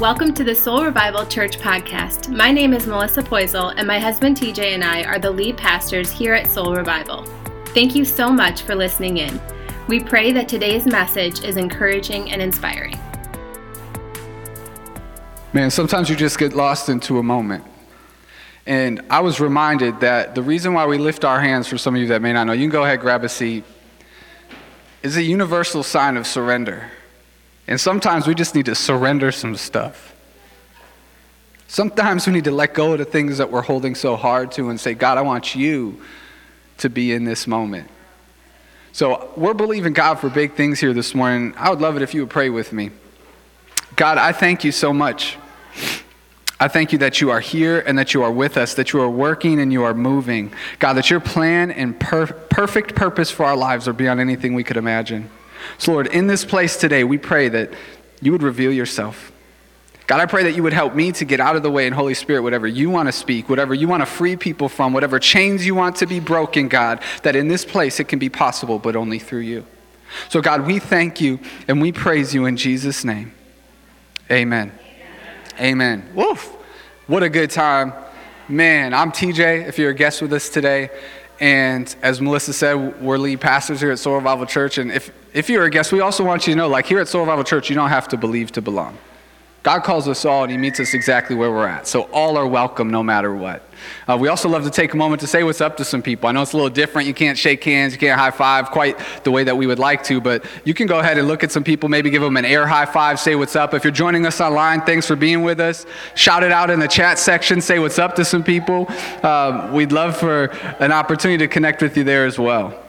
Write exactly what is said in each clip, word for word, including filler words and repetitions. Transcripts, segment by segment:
welcome to the Soul Revival Church podcast. My name is Melissa Poisel, and my husband T J and I are the lead pastors here at Soul Revival. Thank you so much for listening in. We pray that today's message is encouraging and inspiring. Man, sometimes you just get lost into a moment. And I was reminded that the reason why we lift our hands, for some of you that may not know, you can go ahead, grab a seat, is a universal sign of surrender. And sometimes we just need to surrender some stuff. Sometimes we need to let go of the things that we're holding so hard to and say, God, I want you to be in this moment. So we're believing God for big things here this morning. I would love it if you would pray with me. God, I thank you so much. I thank you that you are here and that you are with us, that you are working and you are moving. God, that your plan and per- perfect purpose for our lives are beyond anything we could imagine. So, Lord, in this place today, we pray that you would reveal yourself. God, I pray that you would help me to get out of the way, and Holy Spirit, whatever you want to speak, whatever you want to free people from, whatever chains you want to be broken, God, that in this place it can be possible, but only through you. So, God, we thank you and we praise you in Jesus' name. Amen. Amen. Woof. What a good time. Man, I'm T J, if you're a guest with us today. And as Melissa said, we're lead pastors here at Soul Revival Church. And if, if you're a guest, we also want you to know, like here at Soul Revival Church, you don't have to believe to belong. God calls us all and he meets us exactly where we're at. So all are welcome no matter what. Uh, we also love to take a moment to say what's up to some people. I know it's a little different. You can't shake hands. You can't high five quite the way that we would like to, but you can go ahead and look at some people, maybe give them an air high five, say what's up. If you're joining us online, thanks for being with us. Shout it out in the chat section. Say what's up to some people. Um, we'd love for an opportunity to connect with you there as well.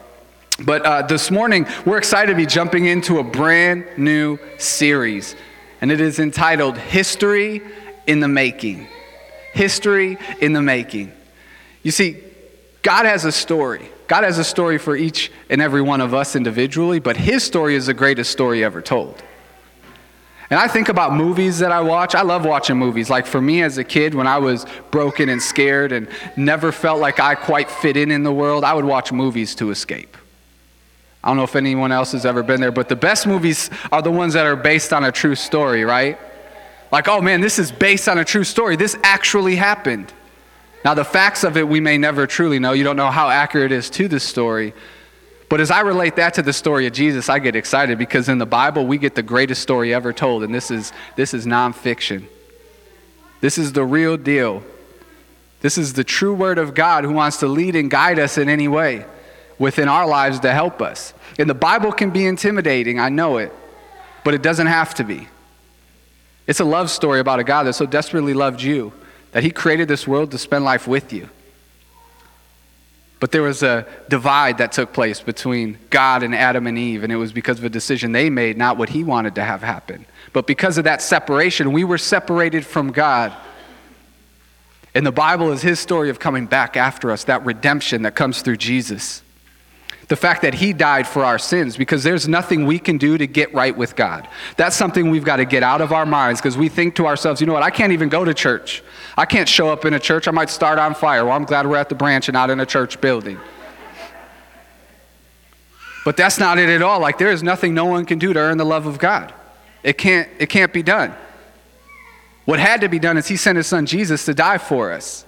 But uh, this morning, we're excited to be jumping into a brand new series. And it is entitled History in the Making. History in the Making. You see, God has a story. God has a story for each and every one of us individually, but his story is the greatest story ever told. And I think about movies that I watch. I love watching movies. Like for me as a kid, when I was broken and scared and never felt like I quite fit in in the world, I would watch movies to escape. I don't know if anyone else has ever been there, but the best movies are the ones that are based on a true story, right? Like, oh man, this is based on a true story. This actually happened. Now, the facts of it we may never truly know. You don't know how accurate it is to the story. But as I relate that to the story of Jesus, I get excited because in the Bible, we get the greatest story ever told, and this is this is nonfiction. This is the real deal. This is the true word of God who wants to lead and guide us in any way within our lives to help us. And the Bible can be intimidating, I know it, but it doesn't have to be. It's a love story about a God that so desperately loved you that he created this world to spend life with you. But there was a divide that took place between God and Adam and Eve, and it was because of a decision they made, not what he wanted to have happen. But because of that separation, we were separated from God. And the Bible is his story of coming back after us, that redemption that comes through Jesus. The fact that he died for our sins, because there's nothing we can do to get right with God. That's something we've got to get out of our minds, because we think to ourselves, you know what, I can't even go to church. I can't show up in a church. I might start on fire. Well, I'm glad we're at the branch and not in a church building. But that's not it at all. Like, there is nothing no one can do to earn the love of God. It can't, it can't be done. What had to be done is he sent his son Jesus to die for us.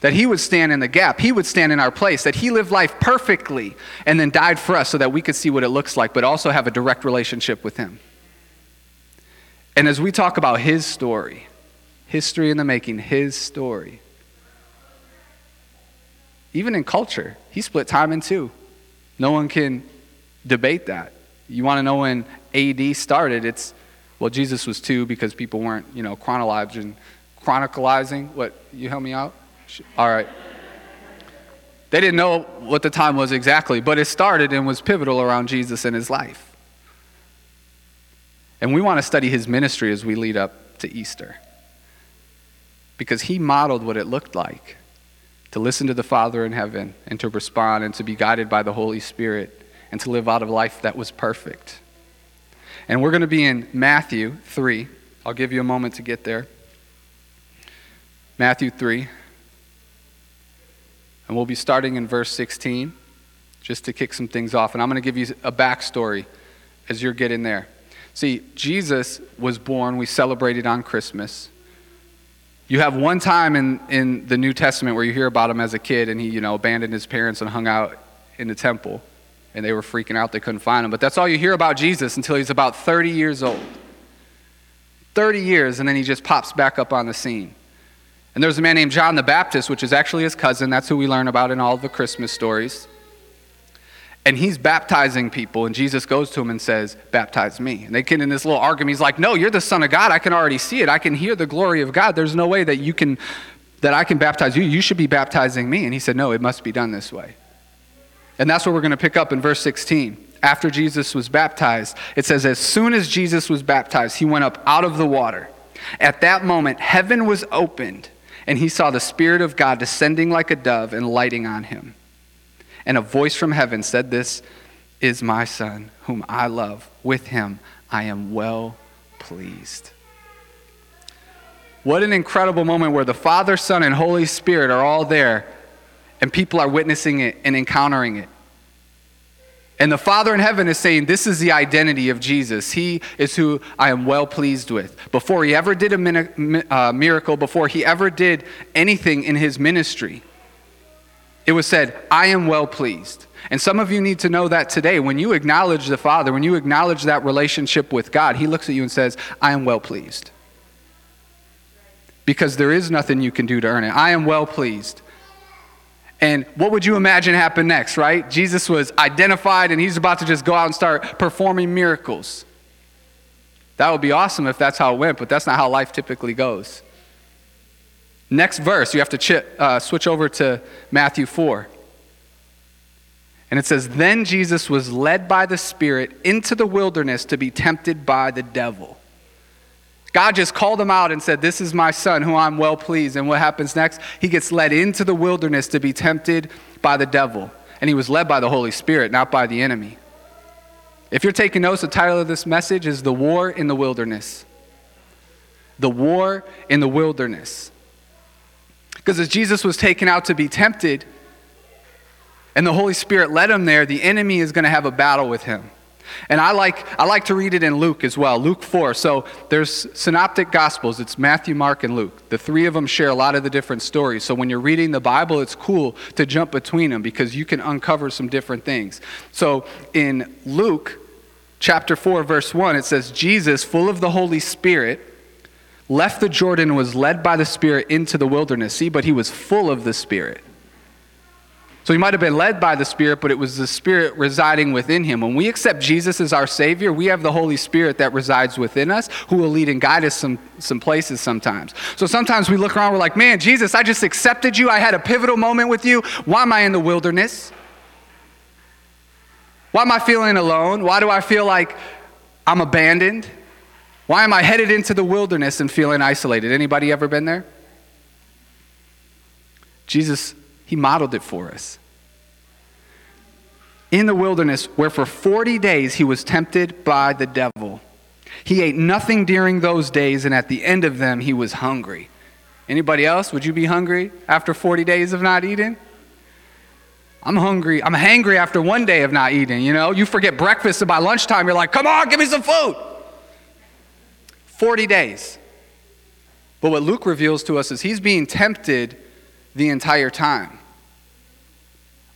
That he would stand in the gap, he would stand in our place, that he lived life perfectly and then died for us so that we could see what it looks like, but also have a direct relationship with him. And as we talk about his story, history in the making, his story, even in culture, he split time in two. No one can debate that. You want to know when A D started, it's, well, Jesus was two because people weren't, you know, chronologizing, chronicalizing, what, you help me out? All right. They didn't know what the time was exactly, but it started and was pivotal around Jesus and his life. And we want to study his ministry as we lead up to Easter, because he modeled what it looked like to listen to the Father in heaven and to respond and to be guided by the Holy Spirit and to live out of life that was perfect. And we're going to be in Matthew three. I'll give you a moment to get there. Matthew three. And we'll be starting in verse sixteen, just to kick some things off. And I'm going to give you a backstory as you're getting there. See, Jesus was born. We celebrated on Christmas. You have one time in, in the New Testament where you hear about him as a kid, and he, you know, abandoned his parents and hung out in the temple, and they were freaking out. They couldn't find him. But that's all you hear about Jesus until he's about thirty years old. thirty years, and then he just pops back up on the scene. And there's a man named John the Baptist, which is actually his cousin. That's who we learn about in all the Christmas stories. And he's baptizing people, and Jesus goes to him and says, baptize me. And they get in this little argument. He's like, no, you're the Son of God. I can already see it. I can hear the glory of God. There's no way that you can, that I can baptize you. You should be baptizing me. And he said, no, it must be done this way. And that's what we're going to pick up in verse sixteen. After Jesus was baptized, it says, as soon as Jesus was baptized, he went up out of the water. At that moment, heaven was opened, and he saw the Spirit of God descending like a dove and lighting on him. And a voice from heaven said, this is my Son, whom I love. With him I am well pleased. What an incredible moment where the Father, Son, and Holy Spirit are all there, and people are witnessing it and encountering it. And the Father in heaven is saying, this is the identity of Jesus. He is who I am well pleased with. Before he ever did a miracle, before he ever did anything in his ministry, it was said, I am well pleased. And some of you need to know that today. When you acknowledge the Father, when you acknowledge that relationship with God, he looks at you and says, I am well pleased. Because there is nothing you can do to earn it. I am well pleased. And what would you imagine happened next, right? Jesus was identified, and he's about to just go out and start performing miracles. That would be awesome if that's how it went, but that's not how life typically goes. Next verse, you have to ch- uh, switch over to Matthew four. And it says, then Jesus was led by the Spirit into the wilderness to be tempted by the devil. God just called him out and said, this is my Son, who I'm well pleased. And what happens next? He gets led into the wilderness to be tempted by the devil. And he was led by the Holy Spirit, not by the enemy. If you're taking notes, the title of this message is The War in the Wilderness. The War in the Wilderness. Because as Jesus was taken out to be tempted, and the Holy Spirit led him there, the enemy is going to have a battle with him. And I like I like to read it in Luke as well, Luke four. So there's synoptic gospels. It's Matthew, Mark, and Luke. The three of them share a lot of the different stories. So when you're reading the Bible, it's cool to jump between them because you can uncover some different things. So in Luke chapter four, verse one, it says, Jesus, full of the Holy Spirit, left the Jordan and was led by the Spirit into the wilderness. See, but he was full of the Spirit. So he might have been led by the Spirit, but it was the Spirit residing within him. When we accept Jesus as our Savior, we have the Holy Spirit that resides within us, who will lead and guide us some, some places sometimes. So sometimes we look around, we're like, man, Jesus, I just accepted you. I had a pivotal moment with you. Why am I in the wilderness? Why am I feeling alone? Why do I feel like I'm abandoned? Why am I headed into the wilderness and feeling isolated? Anybody ever been there? Jesus, he modeled it for us. In the wilderness, where for forty days he was tempted by the devil. He ate nothing during those days, and at the end of them he was hungry. Anybody else? Would you be hungry after forty days of not eating? I'm hungry. I'm hangry after one day of not eating, you know? You forget breakfast, and by lunchtime you're like, come on, give me some food. forty days. But what Luke reveals to us is he's being tempted the entire time.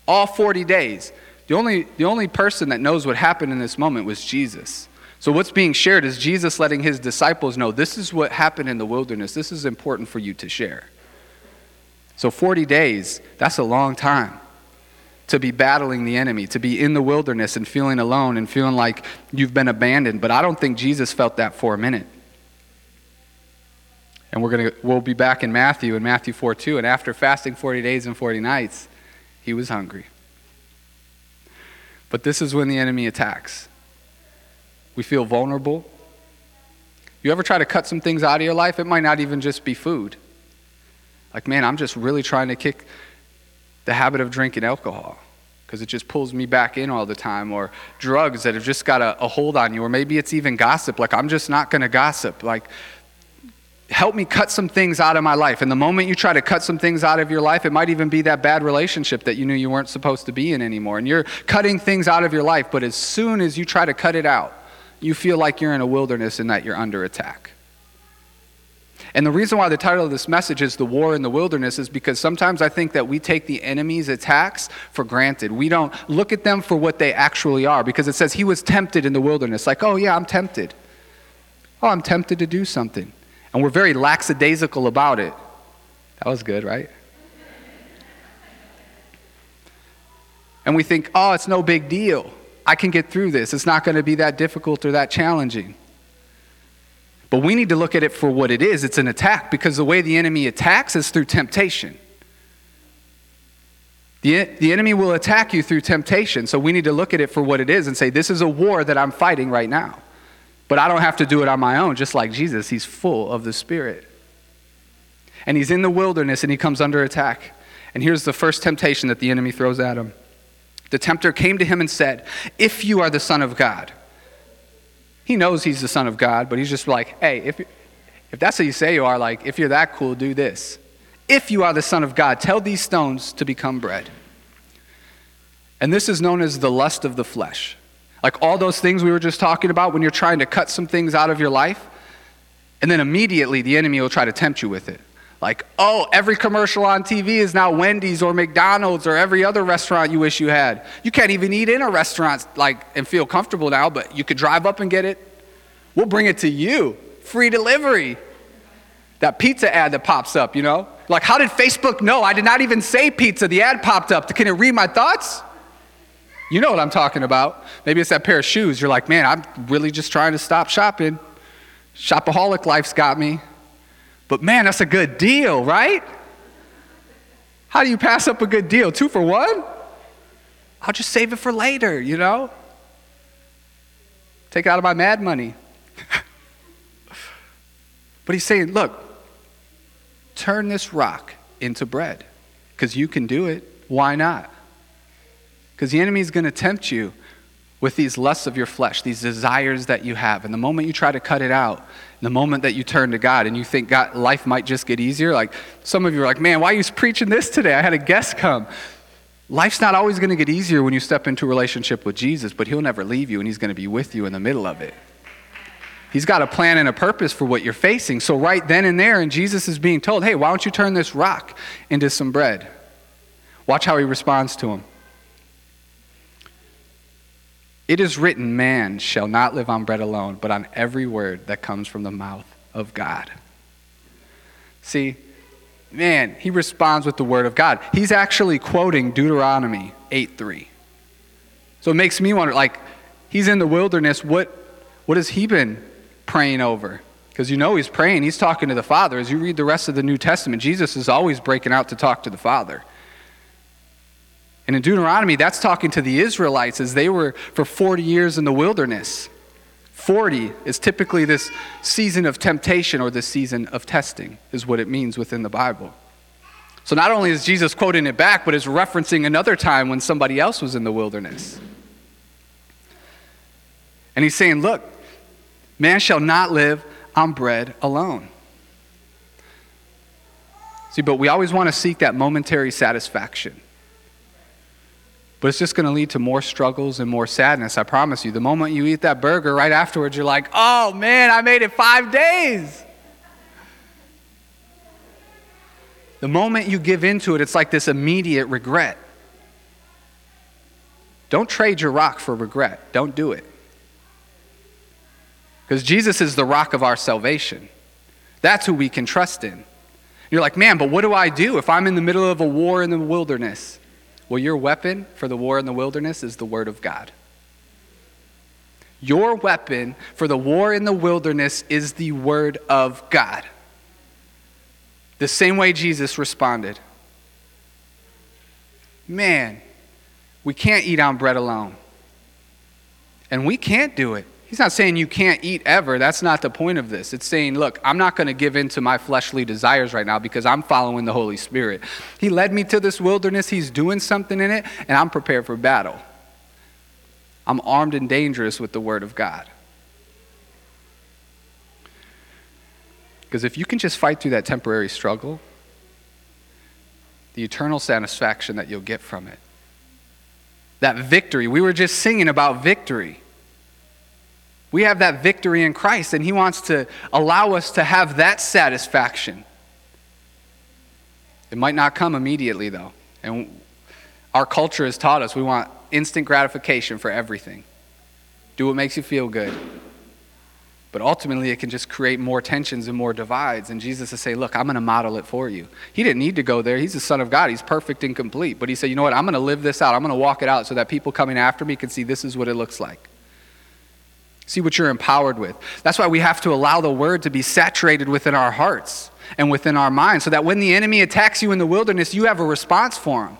All forty days. The only, the only person that knows what happened in this moment was Jesus. So what's being shared is Jesus letting his disciples know this is what happened in the wilderness. This is important for you to share. So forty days, that's a long time to be battling the enemy, to be in the wilderness and feeling alone and feeling like you've been abandoned. But I don't think Jesus felt that for a minute. And we're gonna we'll be back in Matthew, in Matthew four two. And after fasting forty days and forty nights, he was hungry. But this is when the enemy attacks. We feel vulnerable. You ever try to cut some things out of your life? It might not even just be food. Like, man, I'm just really trying to kick the habit of drinking alcohol, because it just pulls me back in all the time, or drugs that have just got a, a hold on you, or maybe it's even gossip. Like, I'm just not gonna gossip. Like, help me cut some things out of my life. And the moment you try to cut some things out of your life, it might even be that bad relationship that you knew you weren't supposed to be in anymore. And you're cutting things out of your life, but as soon as you try to cut it out, you feel like you're in a wilderness and that you're under attack. And the reason why the title of this message is The War in the Wilderness is because sometimes I think that we take the enemy's attacks for granted. We don't look at them for what they actually are, because it says he was tempted in the wilderness. Like, oh yeah, I'm tempted. Oh, I'm tempted to do something. And we're very lackadaisical about it. That was good, right? And we think, oh, it's no big deal. I can get through this. It's not going to be that difficult or that challenging. But we need to look at it for what it is. It's an attack, because the way the enemy attacks is through temptation. The, the enemy will attack you through temptation. So we need to look at it for what it is and say, this is a war that I'm fighting right now. But I don't have to do it on my own. Just like Jesus, he's full of the Spirit. And he's in the wilderness and he comes under attack. And here's the first temptation that the enemy throws at him. The tempter came to him and said, if you are the Son of God. He knows he's the Son of God, but he's just like, hey, if if that's what you say you are, like, if you're that cool, do this. If you are the Son of God, tell these stones to become bread. And this is known as the lust of the flesh. Like all those things we were just talking about when you're trying to cut some things out of your life, and then immediately the enemy will try to tempt you with it. Like, oh, every commercial on T V is now Wendy's or McDonald's or every other restaurant you wish you had. You can't even eat in a restaurant like and feel comfortable now, but you could drive up and get it. We'll bring it to you. Free delivery. That pizza ad that pops up, you know? Like, how did Facebook know? I did not even say pizza. The ad popped up. Can it read my thoughts? You know what I'm talking about. Maybe it's that pair of shoes. You're like, man, I'm really just trying to stop shopping. Shopaholic life's got me. But man, that's a good deal, right? How do you pass up a good deal? Two for one? I'll just save it for later, you know? Take it out of my mad money. But he's saying, look, turn this rock into bread, because you can do it. Why not? Because the enemy is going to tempt you with these lusts of your flesh, these desires that you have. And the moment you try to cut it out, the moment that you turn to God and you think God, life might just get easier, like some of you are like, man, why are you preaching this today? I had a guest come. Life's not always going to get easier when you step into a relationship with Jesus, but he'll never leave you and he's going to be with you in the middle of it. He's got a plan and a purpose for what you're facing. So right then and there, and Jesus is being told, hey, why don't you turn this rock into some bread? Watch how he responds to him. It is written, man shall not live on bread alone, but on every word that comes from the mouth of God. See, man, he responds with the word of God. He's actually quoting Deuteronomy eight three. So it makes me wonder, like, he's in the wilderness. What, what has he been praying over? Because you know he's praying. He's talking to the Father. As you read the rest of the New Testament, Jesus is always breaking out to talk to the Father. And in Deuteronomy, that's talking to the Israelites as they were for forty years in the wilderness. forty is typically this season of temptation or this season of testing is what it means within the Bible. So not only is Jesus quoting it back, but is referencing another time when somebody else was in the wilderness. And he's saying, look, man shall not live on bread alone. See, but we always want to seek that momentary satisfaction. But it's just going to lead to more struggles and more sadness, I promise you. The moment you eat that burger, right afterwards, you're like, oh, man, I made it five days. The moment you give into it, it's like this immediate regret. Don't trade your rock for regret. Don't do it. Because Jesus is the rock of our salvation. That's who we can trust in. You're like, man, but what do I do if I'm in the middle of a war in the wilderness? Well, your weapon for the war in the wilderness is the word of God. Your weapon for the war in the wilderness is the word of God. The same way Jesus responded. Man, we can't eat on bread alone. And we can't do it. He's not saying you can't eat ever. That's not the point of this. It's saying, look, I'm not going to give in to my fleshly desires right now because I'm following the Holy Spirit. He led me to this wilderness. He's doing something in it, and I'm prepared for battle. I'm armed and dangerous with the word of God. Because if you can just fight through that temporary struggle, the eternal satisfaction that you'll get from it, that victory. We were just singing about victory. We have that victory in Christ, and he wants to allow us to have that satisfaction. It might not come immediately, though. And our culture has taught us we want instant gratification for everything. Do what makes you feel good. But ultimately, it can just create more tensions and more divides. And Jesus is saying, look, I'm going to model it for you. He didn't need to go there. He's the Son of God. He's perfect and complete. But he said, you know what? I'm going to live this out. I'm going to walk it out so that people coming after me can see this is what it looks like. See what you're empowered with. That's why we have to allow the word to be saturated within our hearts and within our minds so that when the enemy attacks you in the wilderness, you have a response for him.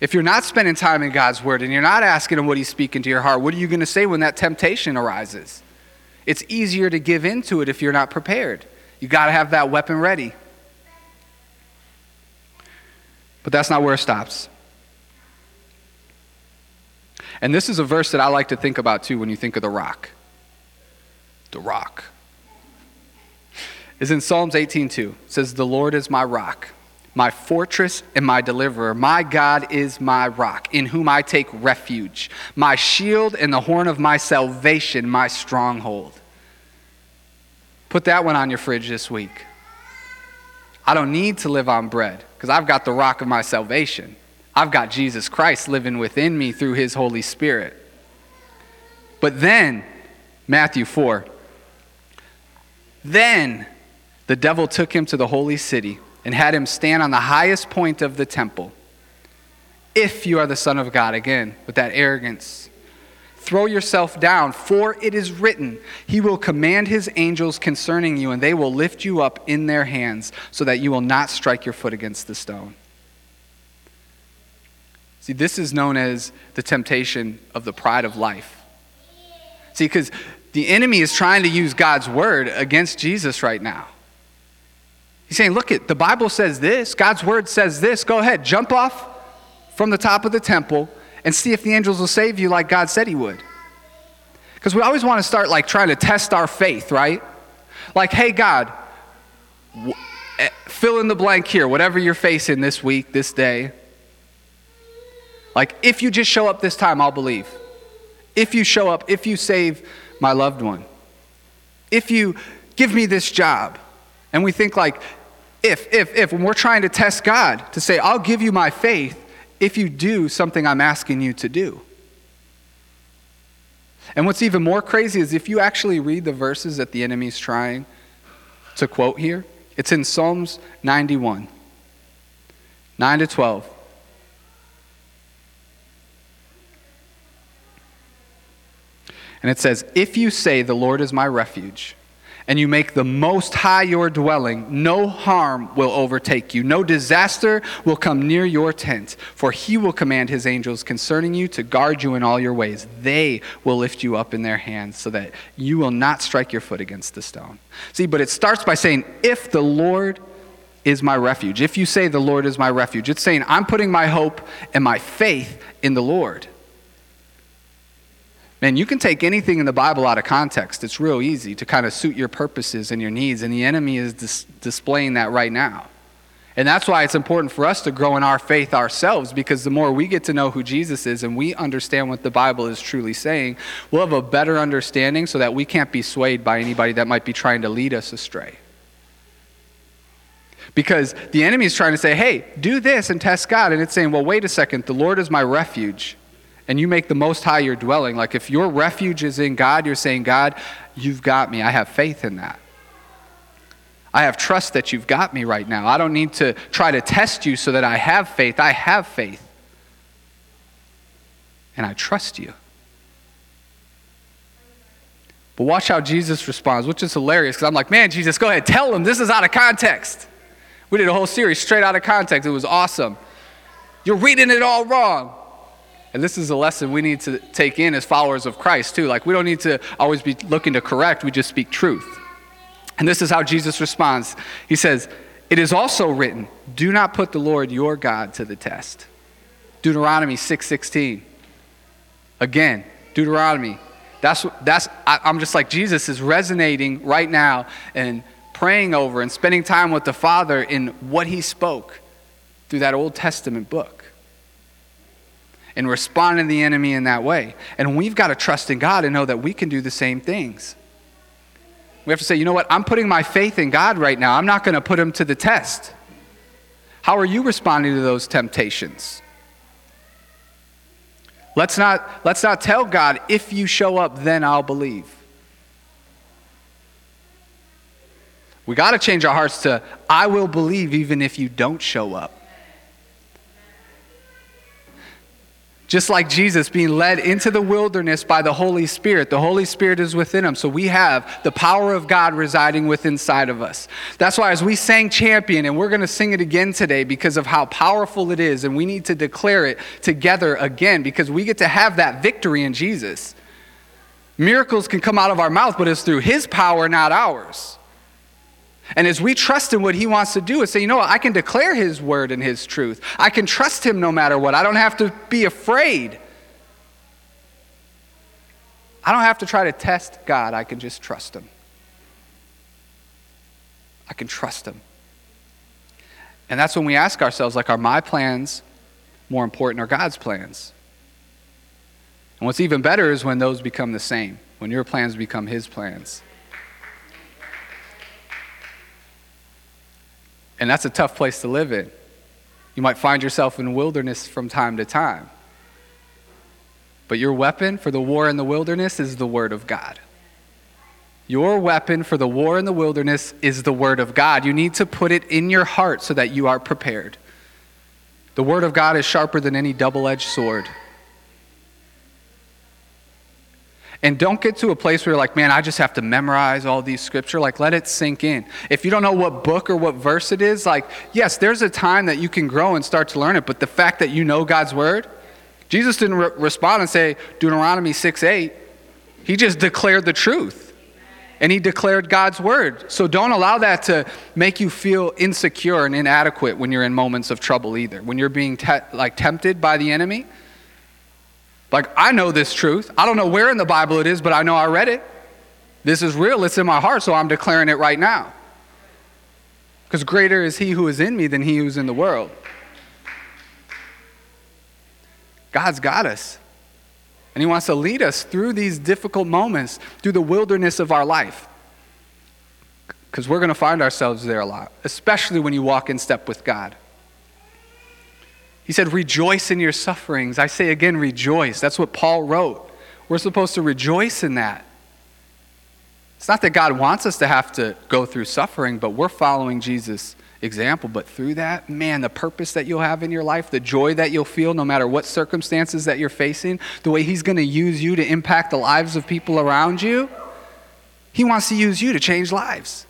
If you're not spending time in God's word and you're not asking him what he's speaking to your heart, what are you going to say when that temptation arises? It's easier to give into it if you're not prepared. You got to have that weapon ready. But that's not where it stops. And this is a verse that I like to think about too when you think of the rock. The rock. It's in Psalms eighteen two. It says, the Lord is my rock, my fortress and my deliverer. My God is my rock, in whom I take refuge, my shield and the horn of my salvation, my stronghold. Put that one on your fridge this week. I don't need to live on bread because I've got the rock of my salvation. I've got Jesus Christ living within me through his Holy Spirit. But then, Matthew four, then the devil took him to the holy city and had him stand on the highest point of the temple. If you are the Son of God, again, with that arrogance, throw yourself down, for it is written, he will command his angels concerning you, and they will lift you up in their hands so that you will not strike your foot against the stone. See, this is known as the temptation of the pride of life. See, because the enemy is trying to use God's word against Jesus right now. He's saying, look, it, the Bible says this. God's word says this. Go ahead, jump off from the top of the temple and see if the angels will save you like God said he would. Because we always want to start like trying to test our faith, right? Like, hey, God, w- fill in the blank here, whatever you're facing this week, this day. Like, if you just show up this time, I'll believe. If you show up, if you save my loved one, if you give me this job. And we think like, if, if, if, when we're trying to test God to say, I'll give you my faith if you do something I'm asking you to do. And what's even more crazy is if you actually read the verses that the enemy's trying to quote here, it's in Psalms ninety-one, nine to twelve. And it says, if you say the Lord is my refuge, and you make the Most High your dwelling, no harm will overtake you. No disaster will come near your tent, for he will command his angels concerning you to guard you in all your ways. They will lift you up in their hands so that you will not strike your foot against the stone. See, but it starts by saying, if the Lord is my refuge. If you say the Lord is my refuge, it's saying, I'm putting my hope and my faith in the Lord. Man, you can take anything in the Bible out of context. It's real easy to kind of suit your purposes and your needs, and the enemy is dis- displaying that right now. And that's why it's important for us to grow in our faith ourselves, because the more we get to know who Jesus is and we understand what the Bible is truly saying, we'll have a better understanding so that we can't be swayed by anybody that might be trying to lead us astray. Because the enemy is trying to say, hey, do this and test God, and it's saying, well, wait a second, the Lord is my refuge. And you make the Most High your dwelling. Like if your refuge is in God, you're saying, God, you've got me. I have faith in that. I have trust that you've got me right now. I don't need to try to test you so that I have faith. I have faith. And I trust you. But watch how Jesus responds, which is hilarious because I'm like, man, Jesus, go ahead. Tell him this is out of context. We did a whole series straight out of context. It was awesome. You're reading it all wrong. And this is a lesson we need to take in as followers of Christ too. Like we don't need to always be looking to correct. We just speak truth. And this is how Jesus responds. He says, it is also written, do not put the Lord your God to the test. Deuteronomy six sixteen. Again, Deuteronomy. That's, that's I, I'm just like Jesus is resonating right now and praying over and spending time with the Father in what he spoke through that Old Testament book. and responding to the enemy in that way. And we've got to trust in God and know that we can do the same things. We have to say, you know what? I'm putting my faith in God right now. I'm not going to put him to the test. How are you responding to those temptations? Let's not, let's not tell God, if you show up, then I'll believe. We got to change our hearts to, I will believe even if you don't show up. Just like Jesus being led into the wilderness by the Holy Spirit. The Holy Spirit is within him. So we have the power of God residing within inside of us. That's why as we sang Champion, and we're going to sing it again today because of how powerful it is. And we need to declare it together again because we get to have that victory in Jesus. Miracles can come out of our mouth, but it's through his power, not ours. And as we trust in what he wants to do and say, you know what, I can declare his word and his truth. I can trust him no matter what. I don't have to be afraid. I don't have to try to test God. I can just trust him. I can trust him. And that's when we ask ourselves, like, are my plans more important or God's plans? And what's even better is when those become the same, when your plans become his plans. And that's a tough place to live in. You might find yourself in wilderness from time to time. But your weapon for the war in the wilderness is the word of God. Your weapon for the war in the wilderness is the word of God. You need to put it in your heart so that you are prepared. The word of God is sharper than any double-edged sword. And don't get to a place where you're like, man, I just have to memorize all these scripture. Like, let it sink in. If you don't know what book or what verse it is, like, yes, there's a time that you can grow and start to learn it. But the fact that you know God's word, Jesus didn't re- respond and say, Deuteronomy six eight. He just declared the truth. And he declared God's word. So don't allow that to make you feel insecure and inadequate when you're in moments of trouble either. When you're being te- like tempted by the enemy. Like, I know this truth. I don't know where in the Bible it is, but I know I read it. This is real. It's in my heart, so I'm declaring it right now. Because greater is he who is in me than he who is in the world. God's got us. And he wants to lead us through these difficult moments, through the wilderness of our life. Because we're going to find ourselves there a lot, especially when you walk in step with God. He said, rejoice in your sufferings. I say again, rejoice. That's what Paul wrote. We're supposed to rejoice in that. It's not that God wants us to have to go through suffering, but we're following Jesus' example. But through that, man, the purpose that you'll have in your life, the joy that you'll feel no matter what circumstances that you're facing, the way he's going to use you to impact the lives of people around you, he wants to use you to change lives.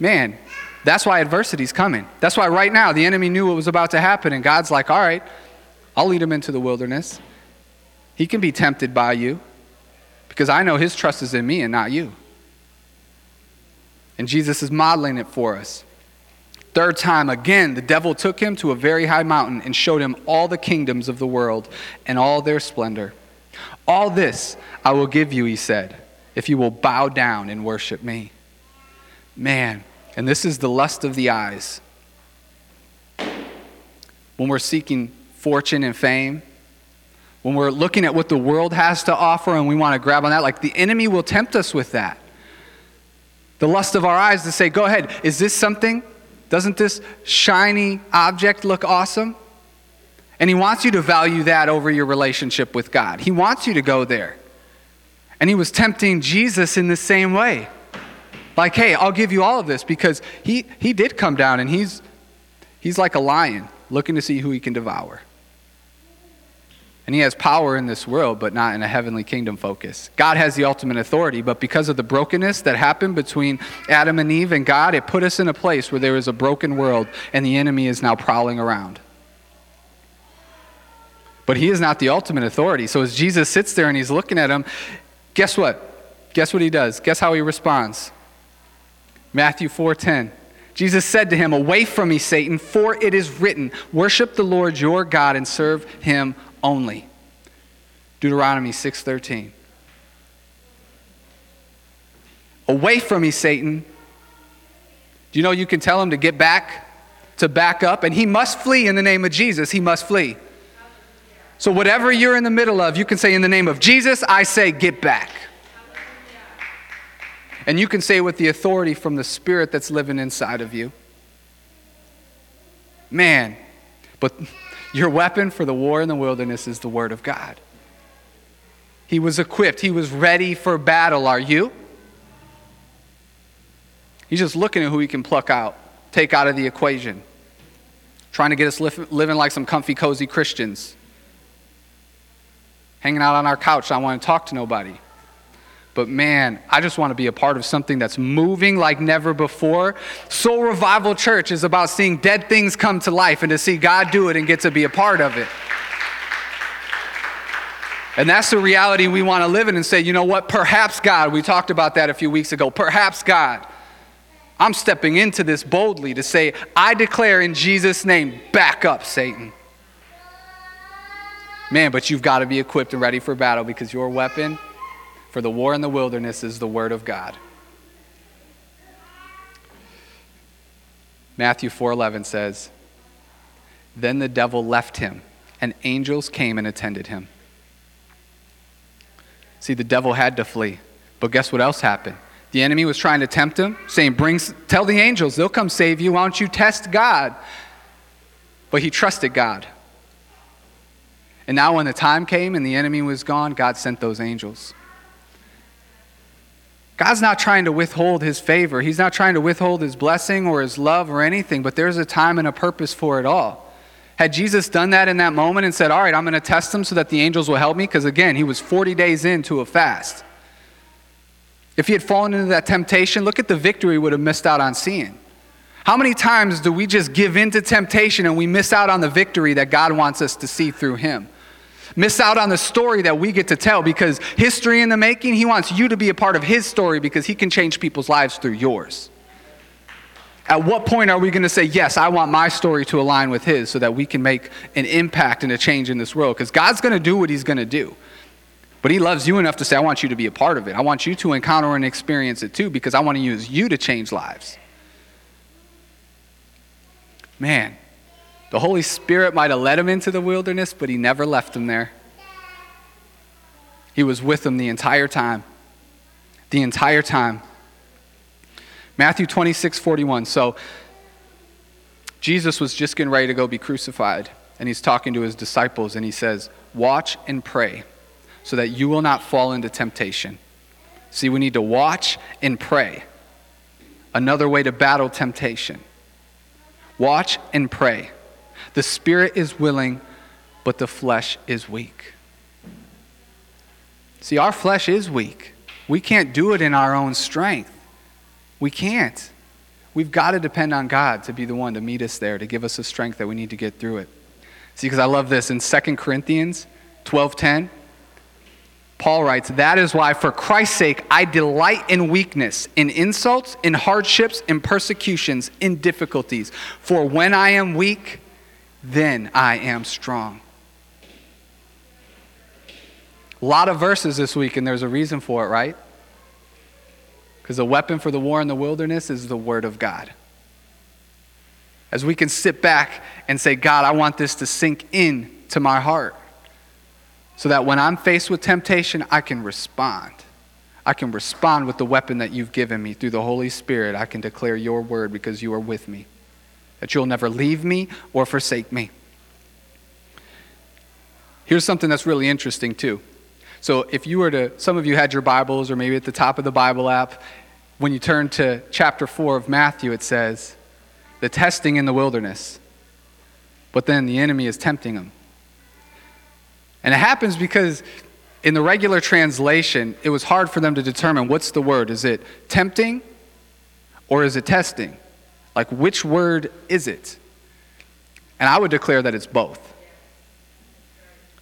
Man, that's why adversity's coming. That's why right now the enemy knew what was about to happen, and God's like, all right, I'll lead him into the wilderness. He can be tempted by you because I know his trust is in me and not you. And Jesus is modeling it for us. Third time, again, the devil took him to a very high mountain and showed him all the kingdoms of the world and all their splendor. All this I will give you, he said, if you will bow down and worship me. Man. And this is the lust of the eyes. When we're seeking fortune and fame, when we're looking at what the world has to offer and we want to grab on that, like the enemy will tempt us with that. The lust of our eyes to say, go ahead, is this something? Doesn't this shiny object look awesome? And he wants you to value that over your relationship with God. He wants you to go there. And he was tempting Jesus in the same way. Like, hey, I'll give you all of this because he, he did come down and he's he's like a lion looking to see who he can devour. And he has power in this world, but not in a heavenly kingdom focus. God has the ultimate authority, but because of the brokenness that happened between Adam and Eve and God, it put us in a place where there is a broken world and the enemy is now prowling around. But he is not the ultimate authority. So as Jesus sits there and he's looking at him, guess what? Guess what he does? Guess how he responds? Matthew four ten, Jesus said to him, away from me, Satan, for it is written, worship the Lord your God and serve him only. Deuteronomy six thirteen. Away from me, Satan. Do you know you can tell him to get back, to back up, and he must flee in the name of Jesus. He must flee. So whatever you're in the middle of, you can say, in the name of Jesus, I say, get back. And you can say with the authority from the Spirit that's living inside of you. Man, but your weapon for the war in the wilderness is the Word of God. He was equipped. He was ready for battle. Are you? He's just looking at who he can pluck out, take out of the equation. Trying to get us li- living like some comfy, cozy Christians. Hanging out on our couch. I want to talk to nobody. But man, I just want to be a part of something that's moving like never before. Soul Revival Church is about seeing dead things come to life and to see God do it and get to be a part of it. And that's the reality we want to live in and say, you know what, perhaps God, we talked about that a few weeks ago, perhaps God, I'm stepping into this boldly to say, I declare in Jesus' name, back up, Satan. Man, but you've got to be equipped and ready for battle because your weapon for the war in the wilderness is the Word of God. Matthew four eleven says, then the devil left him, and angels came and attended him. See, the devil had to flee, but guess what else happened? The enemy was trying to tempt him, saying, "Bring, tell the angels, they'll come save you. Why don't you test God?" But he trusted God. And now when the time came and the enemy was gone, God sent those angels. God's not trying to withhold his favor. He's not trying to withhold his blessing or his love or anything, but there's a time and a purpose for it all. Had Jesus done that in that moment and said, all right, I'm going to test them so that the angels will help me, because again, he was forty days into a fast. If he had fallen into that temptation, look at the victory he would have missed out on seeing. How many times do we just give in to temptation and we miss out on the victory that God wants us to see through him? Miss out on the story that we get to tell, because history in the making, he wants you to be a part of his story because he can change people's lives through yours. At what point are we going to say, yes, I want my story to align with his so that we can make an impact and a change in this world? Because God's going to do what he's going to do. But he loves you enough to say, I want you to be a part of it. I want you to encounter and experience it too, because I want to use you to change lives. Man. The Holy Spirit might have led him into the wilderness, but he never left him there. He was with him the entire time. The entire time. Matthew twenty-six forty-one. So Jesus was just getting ready to go be crucified, and he's talking to his disciples, and he says, watch and pray so that you will not fall into temptation. See, we need to watch and pray. Another way to battle temptation. Watch and pray. The spirit is willing, but the flesh is weak. See, our flesh is weak. We can't do it in our own strength. We can't. We've got to depend on God to be the one to meet us there, to give us the strength that we need to get through it. See, because I love this. In Second Corinthians twelve ten, Paul writes, that is why for Christ's sake, I delight in weakness, in insults, in hardships, in persecutions, in difficulties. For when I am weak, then I am strong. A lot of verses this week, and there's a reason for it, right? Because the weapon for the war in the wilderness is the Word of God. As we can sit back and say, God, I want this to sink in to my heart so that when I'm faced with temptation, I can respond. I can respond with the weapon that you've given me through the Holy Spirit. I can declare your word because you are with me, that you'll never leave me or forsake me. Here's something that's really interesting too. So if you were to, some of you had your Bibles or maybe at the top of the Bible app, when you turn to chapter four of Matthew, it says, the testing in the wilderness, but then the enemy is tempting them. And it happens because in the regular translation, it was hard for them to determine what's the word. Is it tempting or is it testing? Like, which word is it? And I would declare that it's both.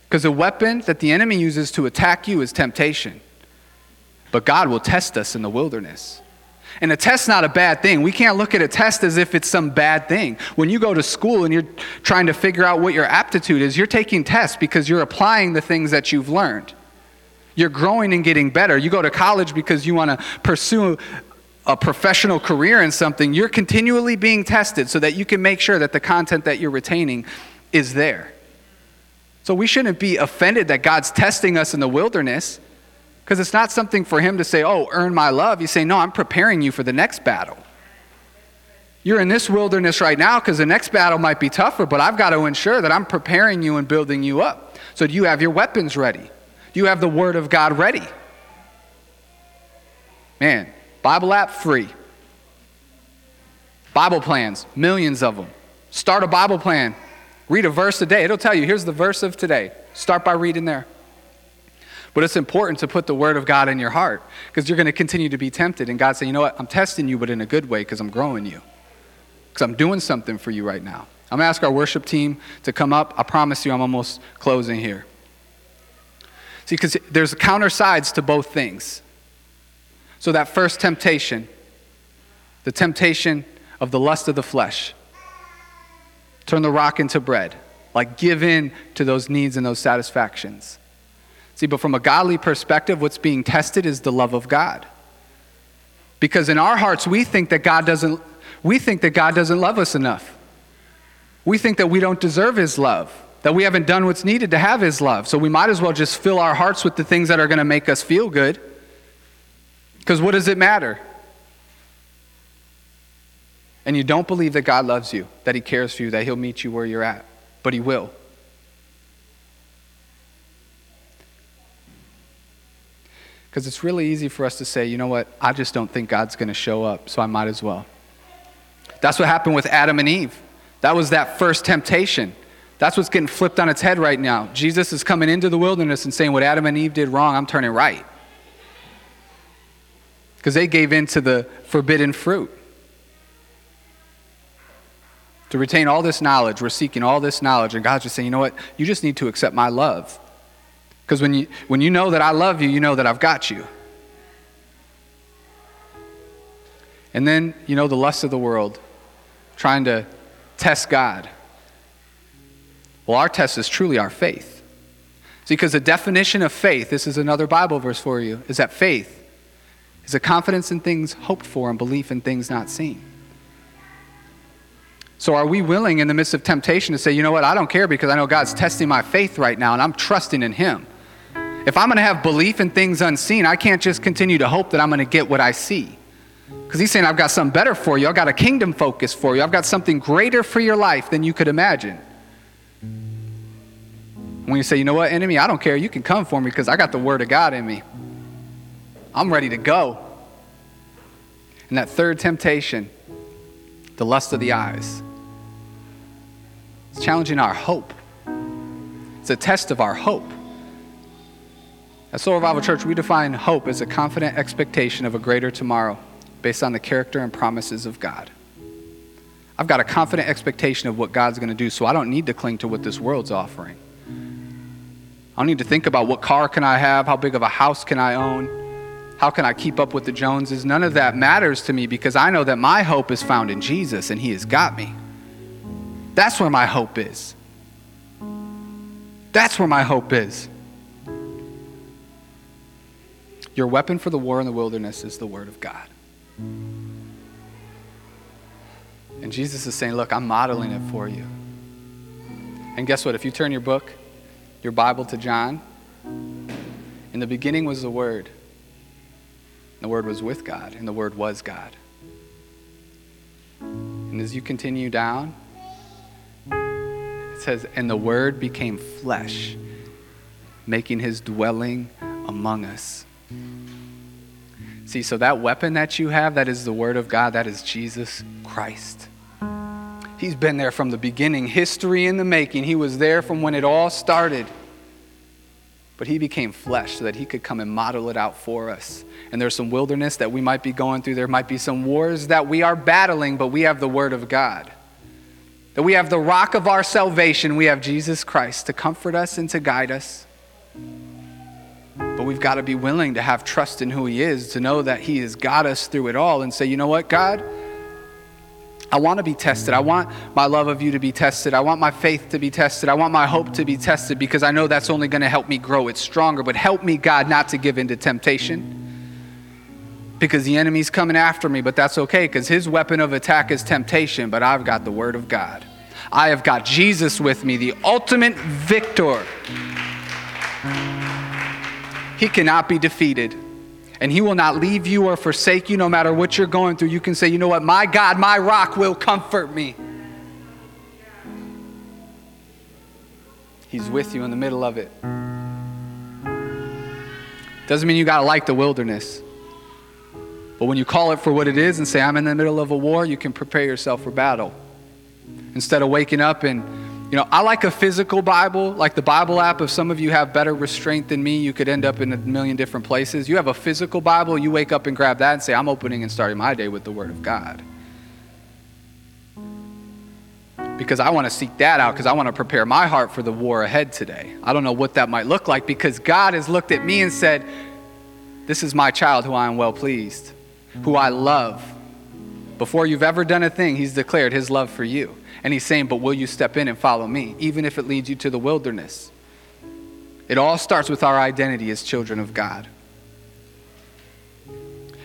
Because the weapon that the enemy uses to attack you is temptation. But God will test us in the wilderness. And a test's not a bad thing. We can't look at a test as if it's some bad thing. When you go to school and you're trying to figure out what your aptitude is, you're taking tests because you're applying the things that you've learned. You're growing and getting better. You go to college because you want to pursue a professional career in something. You're continually being tested so that you can make sure that the content that you're retaining is there. So we shouldn't be offended that God's testing us in the wilderness, because it's not something for him to say, oh, earn my love. He's saying, no, I'm preparing you for the next battle. You're in this wilderness right now because the next battle might be tougher, but I've got to ensure that I'm preparing you and building you up. So do you have your weapons ready? Do you have the word of God ready? Man, Bible app free. Bible plans, millions of them. Start a Bible plan. Read a verse a day. It'll tell you, here's the verse of today. Start by reading there. But it's important to put the word of God in your heart, because you're going to continue to be tempted. And God said, you know what? I'm testing you, but in a good way, because I'm growing you. Because I'm doing something for you right now. I'm going to ask our worship team to come up. I promise you I'm almost closing here. See, because there's counter sides to both things. So that first temptation, the temptation of the lust of the flesh. Turn the rock into bread. Like, give in to those needs and those satisfactions. See, but from a godly perspective, what's being tested is the love of God. Because in our hearts, we think that God doesn't, we think that God doesn't love us enough. We think that we don't deserve his love, that we haven't done what's needed to have his love. So we might as well just fill our hearts with the things that are going to make us feel good. Because what does it matter? And you don't believe that God loves you, that he cares for you, that he'll meet you where you're at. But he will. Because it's really easy for us to say, you know what, I just don't think God's going to show up, so I might as well. That's what happened with Adam and Eve. That was that first temptation. That's what's getting flipped on its head right now. Jesus is coming into the wilderness and saying, what Adam and Eve did wrong, I'm turning right. Because they gave in to the forbidden fruit. To retain all this knowledge, we're seeking all this knowledge, and God's just saying, you know what, you just need to accept my love. Because when you when you know that I love you, you know that I've got you. And then, you know, the lust of the world, trying to test God. Well, our test is truly our faith. See, because the definition of faith, this is another Bible verse for you, is that faith is a confidence in things hoped for and belief in things not seen. So are we willing in the midst of temptation to say, you know what, I don't care, because I know God's testing my faith right now and I'm trusting in him. If I'm going to have belief in things unseen, I can't just continue to hope that I'm going to get what I see. Because he's saying, I've got something better for you. I've got a kingdom focus for you. I've got something greater for your life than you could imagine. And when you say, you know what, enemy, I don't care. You can come for me because I got the word of God in me. I'm ready to go. And that third temptation, the lust of the eyes. It's challenging our hope. It's a test of our hope. At Soul Revival Church, we define hope as a confident expectation of a greater tomorrow based on the character and promises of God. I've got a confident expectation of what God's going to do, so I don't need to cling to what this world's offering. I don't need to think about what car can I have, how big of a house can I own, how can I keep up with the Joneses. None of that matters to me, because I know that my hope is found in Jesus, and he has got me. That's where my hope is. That's where my hope is. Your weapon for the war in the wilderness is the word of God. And Jesus is saying, look, I'm modeling it for you. And guess what? If you turn your book, your Bible, to John, in the beginning was the Word. The Word was with God, and the Word was God. And as you continue down, it says, and the Word became flesh, making his dwelling among us. See, so that weapon that you have, that is the Word of God, that is Jesus Christ. He's been there from the beginning, history in the making. He was there from when it all started. But he became flesh so that he could come and model it out for us. And there's some wilderness that we might be going through. There might be some wars that we are battling, but we have the Word of God. That we have the rock of our salvation. We have Jesus Christ to comfort us and to guide us. But we've got to be willing to have trust in who he is, to know that he has got us through it all, and say, you know what, God, I want to be tested. I want my love of you to be tested. I want my faith to be tested. I want my hope to be tested, because I know that's only going to help me grow it stronger. But help me, God, not to give in to temptation, because the enemy's coming after me, but that's okay, because his weapon of attack is temptation, but I've got the Word of God. I have got Jesus with me, the ultimate victor. He cannot be defeated. And he will not leave you or forsake you no matter what you're going through. You can say, you know what? My God, my rock will comfort me. He's with you in the middle of it. Doesn't mean you got to like the wilderness. But when you call it for what it is and say, I'm in the middle of a war, you can prepare yourself for battle. Instead of waking up and, you know, I like a physical Bible, like the Bible app. If some of you have better restraint than me, you could end up in a million different places. You have a physical Bible, you wake up and grab that and say, I'm opening and starting my day with the Word of God. Because I want to seek that out, because I want to prepare my heart for the war ahead today. I don't know what that might look like, because God has looked at me and said, this is my child who I am well pleased, who I love. Before you've ever done a thing, he's declared his love for you. And he's saying, but will you step in and follow me, even if it leads you to the wilderness? It all starts with our identity as children of God.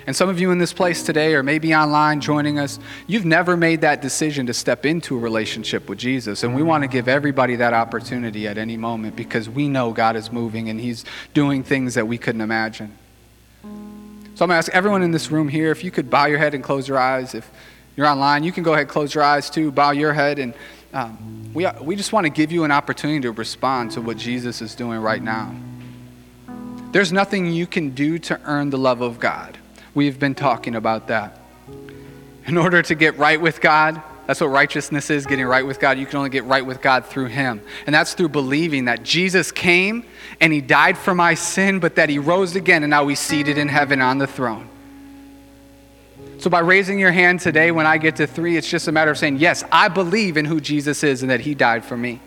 And some of you in this place today, or maybe online joining us, you've never made that decision to step into a relationship with Jesus. And we want to give everybody that opportunity at any moment, because we know God is moving and he's doing things that we couldn't imagine. So I'm going to ask everyone in this room here, if you could bow your head and close your eyes. If you're online, you can go ahead and close your eyes too, bow your head. And um, we, we just want to give you an opportunity to respond to what Jesus is doing right now. There's nothing you can do to earn the love of God. We've been talking about that. In order to get right with God, that's what righteousness is, getting right with God. You can only get right with God through him. And that's through believing that Jesus came and he died for my sin, but that he rose again and now he's seated in heaven on the throne. So by raising your hand today, when I get to three, it's just a matter of saying, yes, I believe in who Jesus is and that he died for me.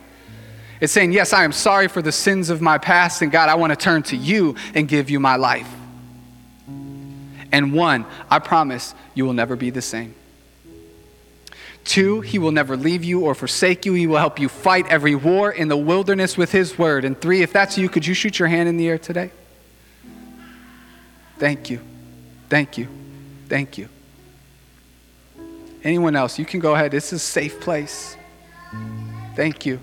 It's saying, yes, I am sorry for the sins of my past, and God, I want to turn to you and give you my life. And one, I promise you will never be the same. Two, he will never leave you or forsake you. He will help you fight every war in the wilderness with his word. And three, if that's you, could you shoot your hand in the air today? Thank you. Thank you. Thank you. Anyone else, you can go ahead. This is a safe place. Thank you.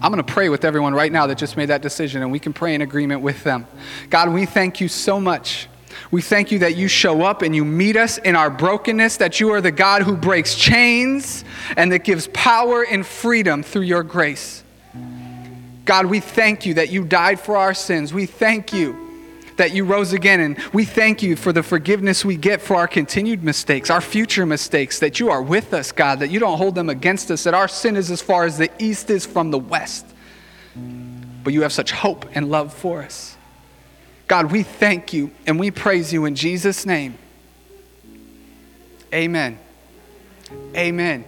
I'm going to pray with everyone right now that just made that decision, and we can pray in agreement with them. God, we thank you so much. We thank you that you show up and you meet us in our brokenness, that you are the God who breaks chains and that gives power and freedom through your grace. God, we thank you that you died for our sins. We thank you that you rose again, and we thank you for the forgiveness we get for our continued mistakes, our future mistakes, that you are with us, God, that you don't hold them against us, that our sin is as far as the east is from the west. But you have such hope and love for us. God, we thank you and we praise you in Jesus' name. Amen. Amen.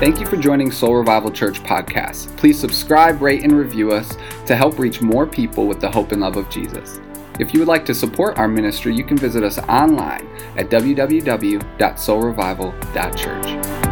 Thank you for joining Soul Revival Church Podcast. Please subscribe, rate, and review us to help reach more people with the hope and love of Jesus. If you would like to support our ministry, you can visit us online at w w w dot soul revival dot church.